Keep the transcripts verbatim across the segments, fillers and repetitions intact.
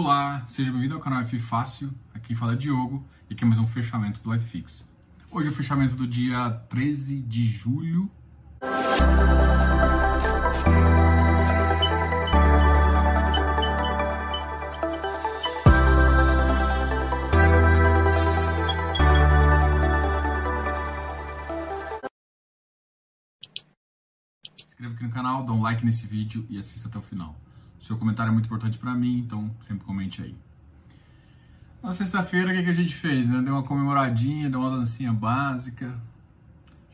Olá, seja bem-vindo ao canal FFácil, aqui fala Diogo e aqui é mais um fechamento do iFix. Hoje é o fechamento do dia treze de julho. Se inscreva aqui no canal, dá um like nesse vídeo e assista até o final. Seu comentário é muito importante para mim, então sempre comente aí. Na sexta-feira, o que, que a gente fez? Né? Deu uma comemoradinha, deu uma dancinha básica.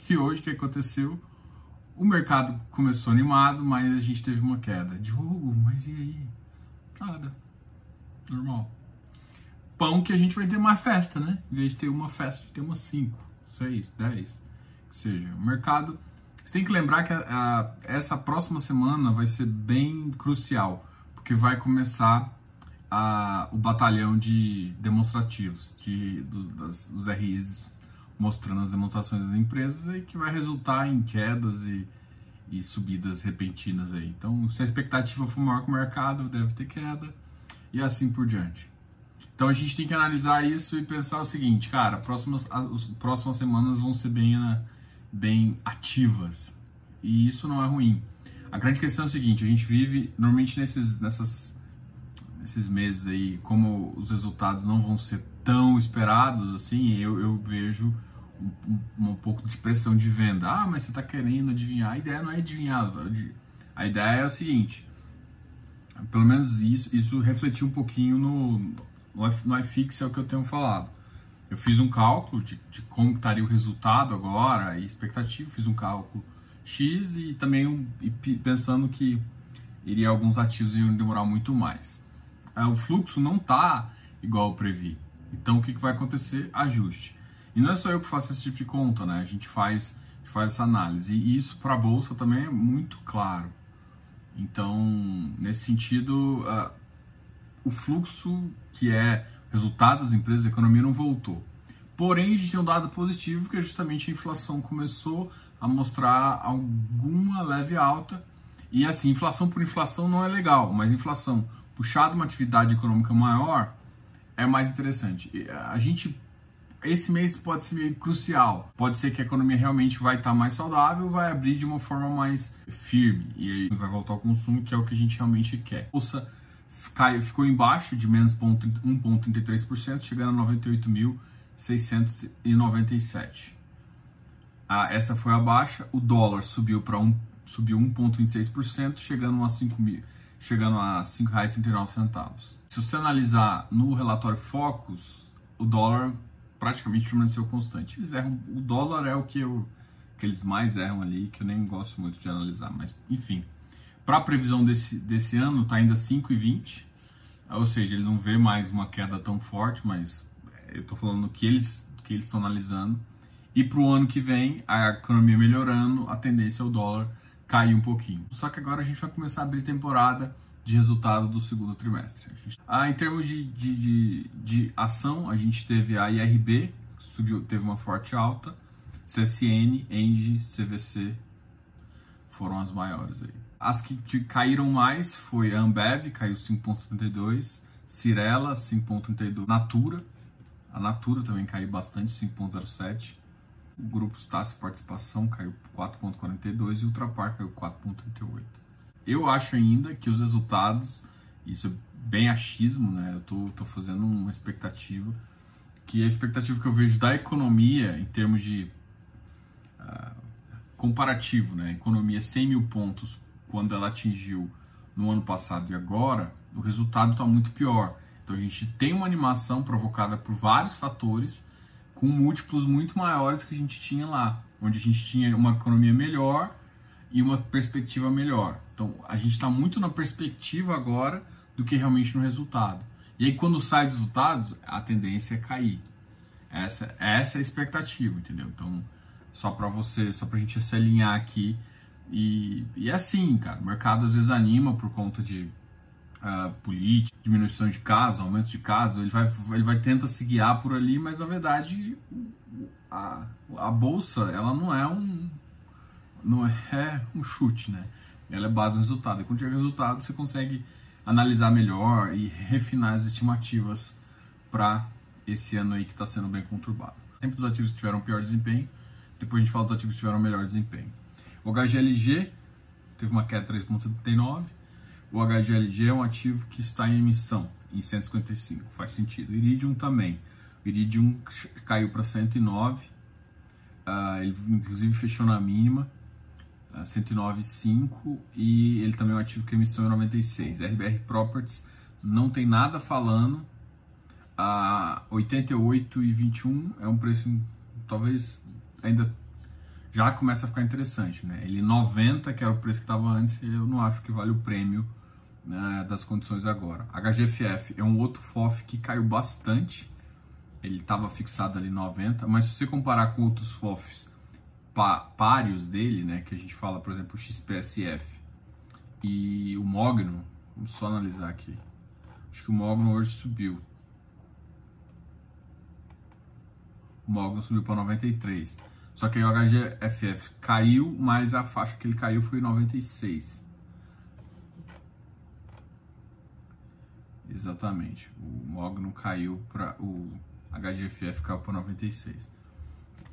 E hoje, o que aconteceu? O mercado começou animado, mas a gente teve uma queda. Diogo, mas e aí? Nada. Normal. Pão que a gente vai ter mais festa, né? Em vez de ter uma festa, tem umas cinco, seis, dez. Ou seja, o mercado... Você tem que lembrar que a, a, essa próxima semana vai ser bem crucial, porque vai começar a, o batalhão de demonstrativos, de, dos, das, dos R Is mostrando as demonstrações das empresas, e que vai resultar em quedas e, e subidas repentinas aí. Então, se a expectativa for maior que o mercado, deve ter queda, e assim por diante. Então, a gente tem que analisar isso e pensar o seguinte, cara, próximas, as próximas semanas vão ser bem... Né, bem ativas, e isso não é ruim. A grande questão é o seguinte, a gente vive normalmente nesses, nessas, nesses meses aí, como os resultados não vão ser tão esperados assim, eu, eu vejo um, um, um pouco de pressão de venda. Ah, mas você está querendo adivinhar. A ideia não é adivinhar, a ideia é o seguinte, pelo menos isso, isso refletiu um pouquinho no, no, no iFix, é o que eu tenho falado. Eu fiz um cálculo de, de como estaria o resultado agora e expectativa, fiz um cálculo X e também um, e pensando que iria alguns ativos iam demorar muito mais. O fluxo não está igual ao previ. Então, o que, que vai acontecer? Ajuste. E não é só eu que faço esse tipo de conta, né? A gente faz, a gente faz essa análise. E isso para a Bolsa também é muito claro. Então, nesse sentido, uh, o fluxo que é... resultado das empresas, a economia não voltou. Porém, a gente tem um dado positivo, que é justamente a inflação começou a mostrar alguma leve alta. E assim, inflação por inflação não é legal, mas inflação puxada uma atividade econômica maior é mais interessante. A gente, esse mês pode ser meio crucial. Pode ser que a economia realmente vai estar mais saudável, vai abrir de uma forma mais firme. E aí vai voltar ao consumo, que é o que a gente realmente quer. Ouça, ficou embaixo de menos um vírgula trinta e três por cento, chegando a noventa e oito mil seiscentos e noventa e sete. Ah, essa foi a baixa. O dólar subiu para um, subiu um vírgula vinte e seis por cento, chegando a cinco reais e trinta e nove centavos. Se você analisar no relatório Focus, o dólar praticamente permaneceu constante. Eles erram, o dólar é o que, eu, que eles mais erram ali, que eu nem gosto muito de analisar, mas enfim. Para a previsão desse, desse ano, está ainda cinco e vinte, ou seja, ele não vê mais uma queda tão forte, mas eu estou falando que eles que eles estão analisando. E para o ano que vem, a economia melhorando, a tendência é o dólar cair um pouquinho. Só que agora a gente vai começar a abrir temporada de resultado do segundo trimestre. Gente... Ah, em termos de, de, de, de ação, a gente teve a I R B, subiu, teve uma forte alta, C S N, Engie, C V C foram as maiores aí. As que, que caíram mais foi a Ambev, caiu cinco vírgula setenta e dois, Cirela, cinco vírgula trinta e dois, Natura, a Natura também caiu bastante, cinco vírgula zero sete, o grupo Estácio Participação caiu quatro vírgula quarenta e dois e o Ultrapar caiu quatro vírgula trinta e oito. Eu acho ainda que os resultados, isso é bem achismo, né? Eu tô, tô fazendo uma expectativa, que a expectativa que eu vejo da economia em termos de uh, comparativo, né? Economia cem mil pontos quando ela atingiu no ano passado e agora, o resultado está muito pior. Então a gente tem uma animação provocada por vários fatores, com múltiplos muito maiores que a gente tinha lá, onde a gente tinha uma economia melhor e uma perspectiva melhor. Então a gente está muito na perspectiva agora do que realmente no resultado. E aí quando sai os resultados, a tendência é cair. Essa, essa é a expectativa, entendeu? Então só para você, só para a gente se alinhar aqui. E, e assim, cara, o mercado às vezes anima por conta de uh, política, diminuição de casos, aumento de casos, ele vai, ele vai tentar se guiar por ali, mas na verdade a, a bolsa, ela não é um não é um chute, né? Ela é base no resultado, e quando tiver resultado você consegue analisar melhor e refinar as estimativas para esse ano aí que está sendo bem conturbado. Sempre os ativos que tiveram pior desempenho, depois a gente fala dos ativos que tiveram melhor desempenho. O H G L G teve uma queda de três vírgula setenta e nove por cento, o H G L G é um ativo que está em emissão, em cento e cinquenta e cinco, faz sentido. O Iridium também, o Iridium caiu para cento e nove, uh, ele inclusive fechou na mínima, uh, cento e nove vírgula cinco, e ele também é um ativo que emissão em noventa e seis. R B R Properties não tem nada falando, a uh, oitenta e oito vírgula vinte e um é um preço talvez ainda já começa a ficar interessante, né? Ele noventa, que era o preço que estava antes, eu não acho que vale o prêmio, né, das condições agora. H G F F é um outro F O F que caiu bastante, ele estava fixado ali noventa, mas se você comparar com outros F O Fs pá, páreos dele, né, que a gente fala, por exemplo, o X P S F e o Mogno, vamos só analisar aqui, acho que o Mogno hoje subiu. O Mogno subiu para noventa e três. Só que aí o H G F F caiu, mas a faixa que ele caiu foi noventa e seis. Exatamente. O Mogno caiu para... O H G F F caiu para noventa e seis.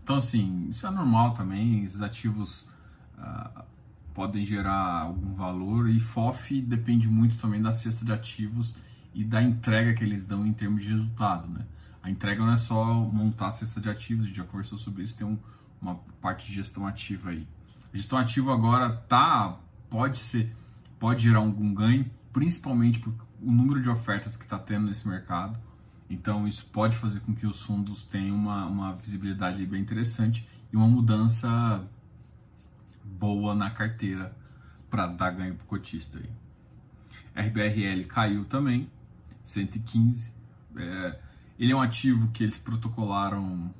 Então, assim, isso é normal também. Esses ativos ah, podem gerar algum valor. E F O F depende muito também da cesta de ativos e da entrega que eles dão em termos de resultado, né? A entrega não é só montar a cesta de ativos, a gente já conversou sobre isso, tem um, uma parte de gestão ativa aí. A gestão ativa agora tá, pode ser, pode gerar algum ganho, principalmente por o número de ofertas que está tendo nesse mercado. Então isso pode fazer com que os fundos tenham uma, uma visibilidade bem interessante e uma mudança boa na carteira para dar ganho para o cotista aí. R B R L caiu também, cento e quinze. É, ele é um ativo que eles protocolaram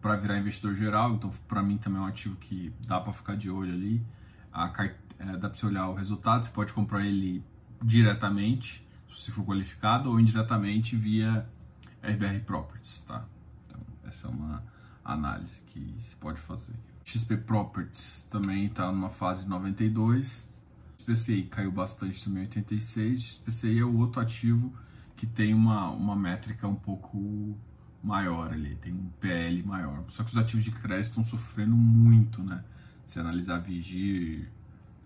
para virar investidor geral, então para mim também é um ativo que dá para ficar de olho ali. A, é, dá para você olhar o resultado, você pode comprar ele diretamente, se for qualificado, ou indiretamente via R B R Properties, tá? Então essa é uma análise que se pode fazer. X P Properties também está numa fase noventa e dois. X P C I caiu bastante também, oitenta e seis. X P C I é o outro ativo que tem uma, uma métrica um pouco maior ali, tem um P L maior. Só que os ativos de crédito estão sofrendo muito, né? Se analisar V I G I R,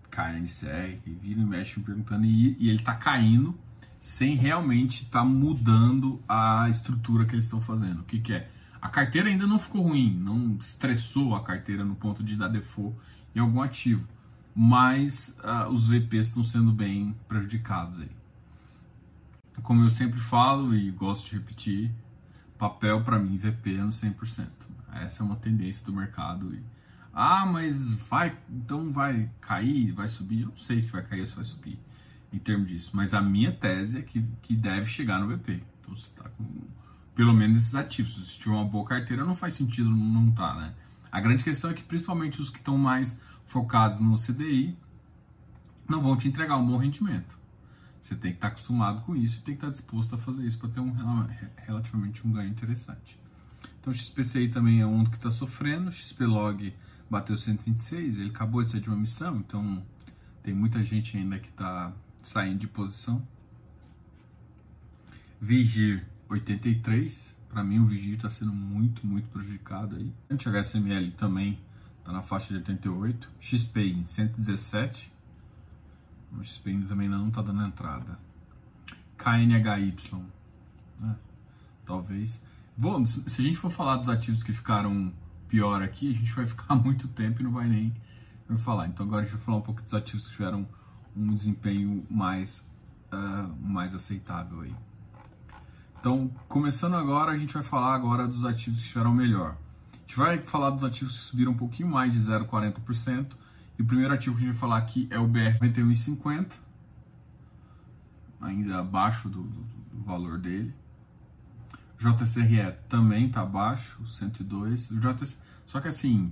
K N C R, vira e mexe me perguntando, e, e ele está caindo sem realmente estar tá mudando a estrutura que eles estão fazendo. O que, que é? A carteira ainda não ficou ruim, não estressou a carteira no ponto de dar default em algum ativo, mas uh, os V Ps estão sendo bem prejudicados aí. Como eu sempre falo e gosto de repetir, papel para mim, V P é no cem por cento. Essa é uma tendência do mercado. E, ah, mas vai, então vai cair, vai subir? Eu não sei se vai cair ou se vai subir em termos disso, mas a minha tese é que, que deve chegar no V P. Então você está com pelo menos esses ativos. Se tiver uma boa carteira, não faz sentido não estar, né? A grande questão é que principalmente os que estão mais focados no C D I não vão te entregar um bom rendimento. Você tem que estar acostumado com isso e tem que estar disposto a fazer isso para ter um, relativamente um ganho interessante. Então o X P C I também é um que está sofrendo, o X P-Log bateu cento e vinte e seis, ele acabou de sair de uma missão, então tem muita gente ainda que está saindo de posição. V G I R oitenta e três, para mim o V G I R está sendo muito, muito prejudicado aí. Anti-H S M L também está na faixa de oitenta e oito, X P I em cento e dezessete. O X P ainda também não está dando entrada. K N H Y, né? Talvez. Bom, se a gente for falar dos ativos que ficaram pior aqui, a gente vai ficar muito tempo e não vai nem falar. Então agora a gente vai falar um pouco dos ativos que tiveram um desempenho mais, uh, mais aceitável aí. Então, começando agora, a gente vai falar agora dos ativos que tiveram melhor. A gente vai falar dos ativos que subiram um pouquinho mais de zero vírgula quarenta por cento. E o primeiro ativo que a gente vai falar aqui é o B R noventa e um vírgula cinquenta, ainda abaixo do, do, do valor dele. J C R E também está abaixo, cento e dois. O J C... Só que assim,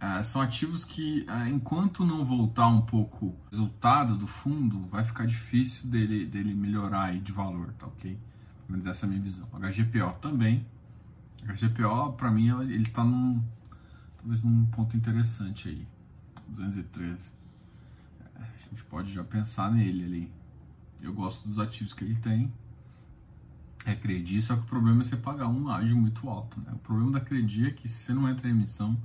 uh, são ativos que uh, enquanto não voltar um pouco o resultado do fundo, vai ficar difícil dele, dele melhorar aí de valor, tá ok? Pelo menos essa é a minha visão. O H G P O também. O H G P O, para mim, ele está num, talvez num ponto interessante aí. duzentos e treze, a gente pode já pensar nele ali, Eu gosto dos ativos que ele tem. É Credi, só que o problema é você pagar um ágio muito alto, né? O problema da Credi é que se você não entra em emissão,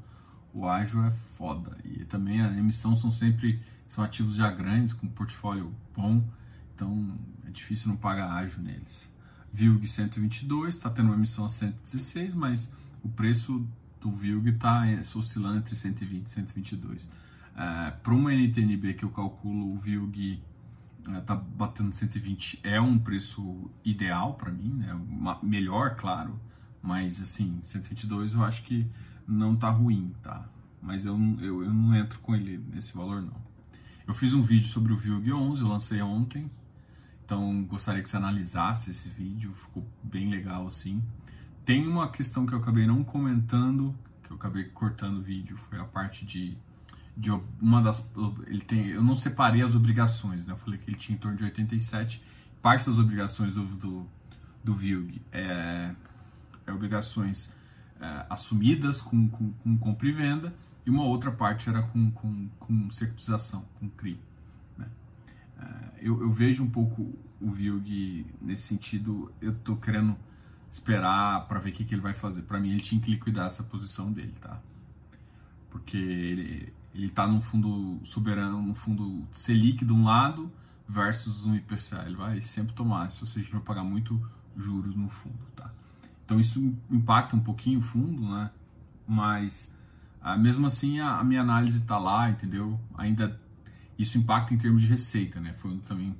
o ágio é foda. E também a emissão são sempre são ativos já grandes, com portfólio bom, então é difícil não pagar ágio neles. V I L G cento e vinte e dois, está tendo uma emissão a cento e dezesseis, mas o preço do V I L G está oscilando entre cento e vinte e cento e vinte e dois. É, para uma N T N B que eu calculo, o V I L G tá batendo cento e vinte, é um preço ideal para mim, né? Uma, melhor, claro, mas assim, cento e vinte e dois eu acho que não tá ruim, tá? Mas eu, eu, eu não entro com ele nesse valor, não. Eu fiz um vídeo sobre o V I L G onze, eu lancei ontem, então gostaria que você analisasse esse vídeo, ficou bem legal, assim. Tem uma questão que eu acabei não comentando, que eu acabei cortando o vídeo, foi a parte de... De uma das, ele tem, eu não separei as obrigações, né? Eu falei que ele tinha em torno de oitenta e sete. Parte das obrigações do, do, do V I L G é, é obrigações é, assumidas com, com, com compra e venda, e uma outra parte era com, com, com securitização, com C R I. Né? É, eu, eu vejo um pouco o V I L G nesse sentido, eu tô querendo esperar para ver o que, que ele vai fazer. Para mim, ele tinha que liquidar essa posição dele, tá? Porque ele... Ele está num fundo soberano, num fundo Selic de um lado versus um I P C A. Ele vai sempre tomar, se você vai pagar muito juros no fundo, tá? Então isso impacta um pouquinho o fundo, né? Mas ah, mesmo assim a, a minha análise está lá, entendeu? Ainda isso impacta em termos de receita, né? Foi também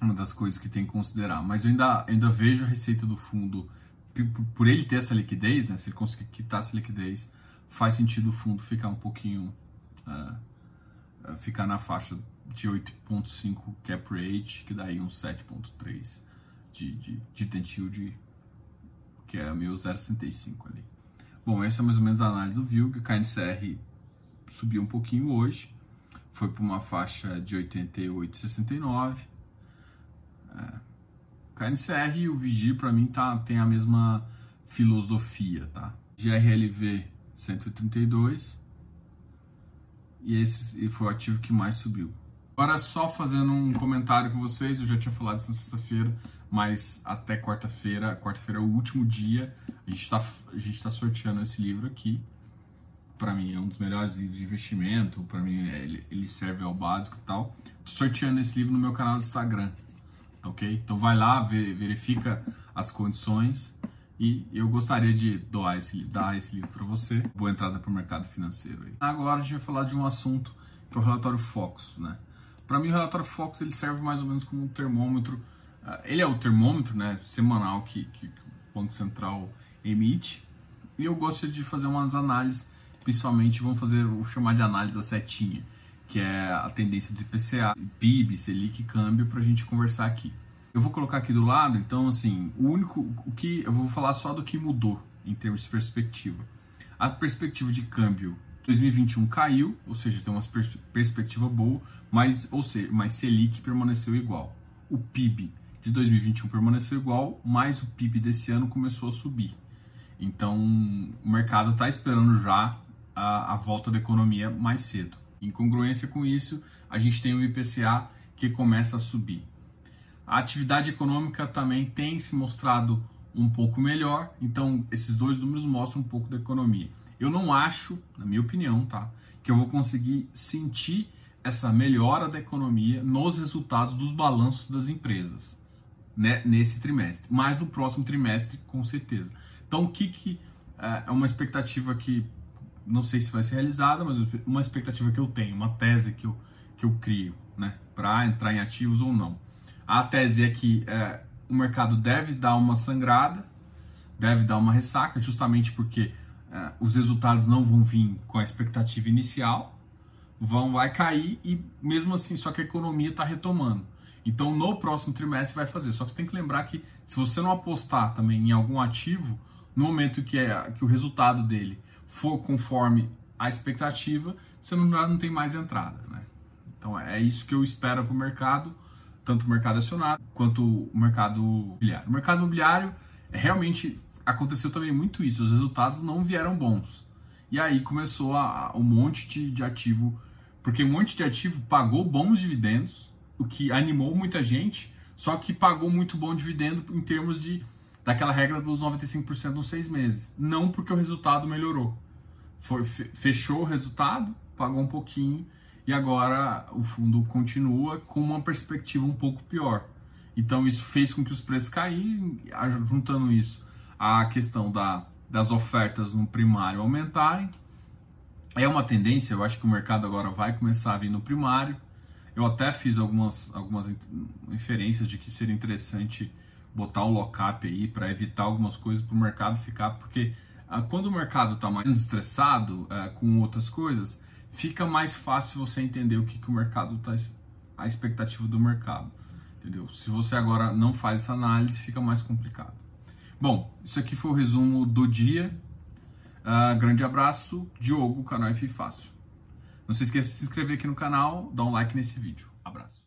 uma das coisas que tem que considerar. Mas eu ainda, ainda vejo a receita do fundo, por, por ele ter essa liquidez, né? Se ele conseguir quitar essa liquidez, faz sentido o fundo ficar um pouquinho, uh, ficar na faixa de oito vírgula cinco cap rate, que daí uns sete vírgula três de, de, de dividend yield, que é meio zero vírgula sessenta e cinco ali. Bom, essa é mais ou menos a análise do V I L G. O K N C R subiu um pouquinho hoje, foi para uma faixa de oitenta e oito vírgula sessenta e nove. Uh, o K N C R e o V G I R, para mim, tá, tem a mesma filosofia, tá? J R L V cento e trinta e dois, e esse foi o ativo que mais subiu. Agora, só fazendo um comentário com vocês, eu já tinha falado isso na sexta-feira, mas até quarta-feira, quarta-feira é o último dia, a gente tá, a gente tá sorteando esse livro aqui. Para mim é um dos melhores livros de investimento, para mim ele, ele serve ao básico e tal. Tô sorteando esse livro no meu canal do Instagram, tá ok? Então vai lá, verifica as condições. E eu gostaria de doar esse, dar esse livro para você. Boa entrada para o mercado financeiro aí. Agora a gente vai falar de um assunto que é o relatório Focus, né? Para mim o relatório Focus ele serve mais ou menos como um termômetro. Uh, ele é o termômetro, né, semanal que, que, que o Banco Central emite. E eu gosto de fazer umas análises, principalmente vamos fazer, vou chamar de análise da setinha, que é a tendência do I P C A, P I B, Selic, câmbio, para a gente conversar aqui. Eu vou colocar aqui do lado, então, assim, o único, o que, eu vou falar só do que mudou em termos de perspectiva. A perspectiva de câmbio dois mil e vinte e um caiu, ou seja, tem uma pers perspectiva boa, mas, ou seja, mas Selic permaneceu igual. O P I B de dois mil e vinte e um permaneceu igual, mas o P I B desse ano começou a subir. Então, o mercado está esperando já a, a volta da economia mais cedo. Em congruência com isso, a gente tem o I P C A que começa a subir. A atividade econômica também tem se mostrado um pouco melhor, então esses dois números mostram um pouco da economia. Eu não acho, na minha opinião, tá, que eu vou conseguir sentir essa melhora da economia nos resultados dos balanços das empresas, né, nesse trimestre, mas no próximo trimestre, com certeza. Então, o que, que é uma expectativa que, não sei se vai ser realizada, mas uma expectativa que eu tenho, uma tese que eu, que eu crio, né, para entrar em ativos ou não. A tese é que é, o mercado deve dar uma sangrada, deve dar uma ressaca, justamente porque é, os resultados não vão vir com a expectativa inicial, vão, vai cair e mesmo assim, só que a economia está retomando. Então, no próximo trimestre vai fazer. Só que você tem que lembrar que se você não apostar também em algum ativo, no momento que, é, que o resultado dele for conforme a expectativa, você não, não tem mais entrada, né? Então, é isso que eu espero para o mercado. Tanto o mercado acionário quanto o mercado imobiliário. O mercado imobiliário realmente aconteceu também muito isso, os resultados não vieram bons. E aí começou a, a, um monte de, de ativo, porque um monte de ativo pagou bons dividendos, o que animou muita gente, só que pagou muito bom dividendo em termos de daquela regra dos noventa e cinco por cento nos seis meses. Não porque o resultado melhorou. Foi, fechou o resultado, pagou um pouquinho e agora o fundo continua com uma perspectiva um pouco pior. Então isso fez com que os preços caíssem, juntando isso à questão da, das ofertas no primário aumentarem. É uma tendência, eu acho que o mercado agora vai começar a vir no primário. Eu até fiz algumas, algumas inferências de que seria interessante botar um lock-up aí para evitar algumas coisas para o mercado ficar, porque quando o mercado está mais estressado é, com outras coisas, fica mais fácil você entender o que, que o mercado está, a expectativa do mercado, entendeu? Se você agora não faz essa análise, fica mais complicado. Bom, isso aqui foi o resumo do dia. Uh, grande abraço, Diogo, canal FFácil. Não se esqueça de se inscrever aqui no canal, dá um like nesse vídeo. Abraço.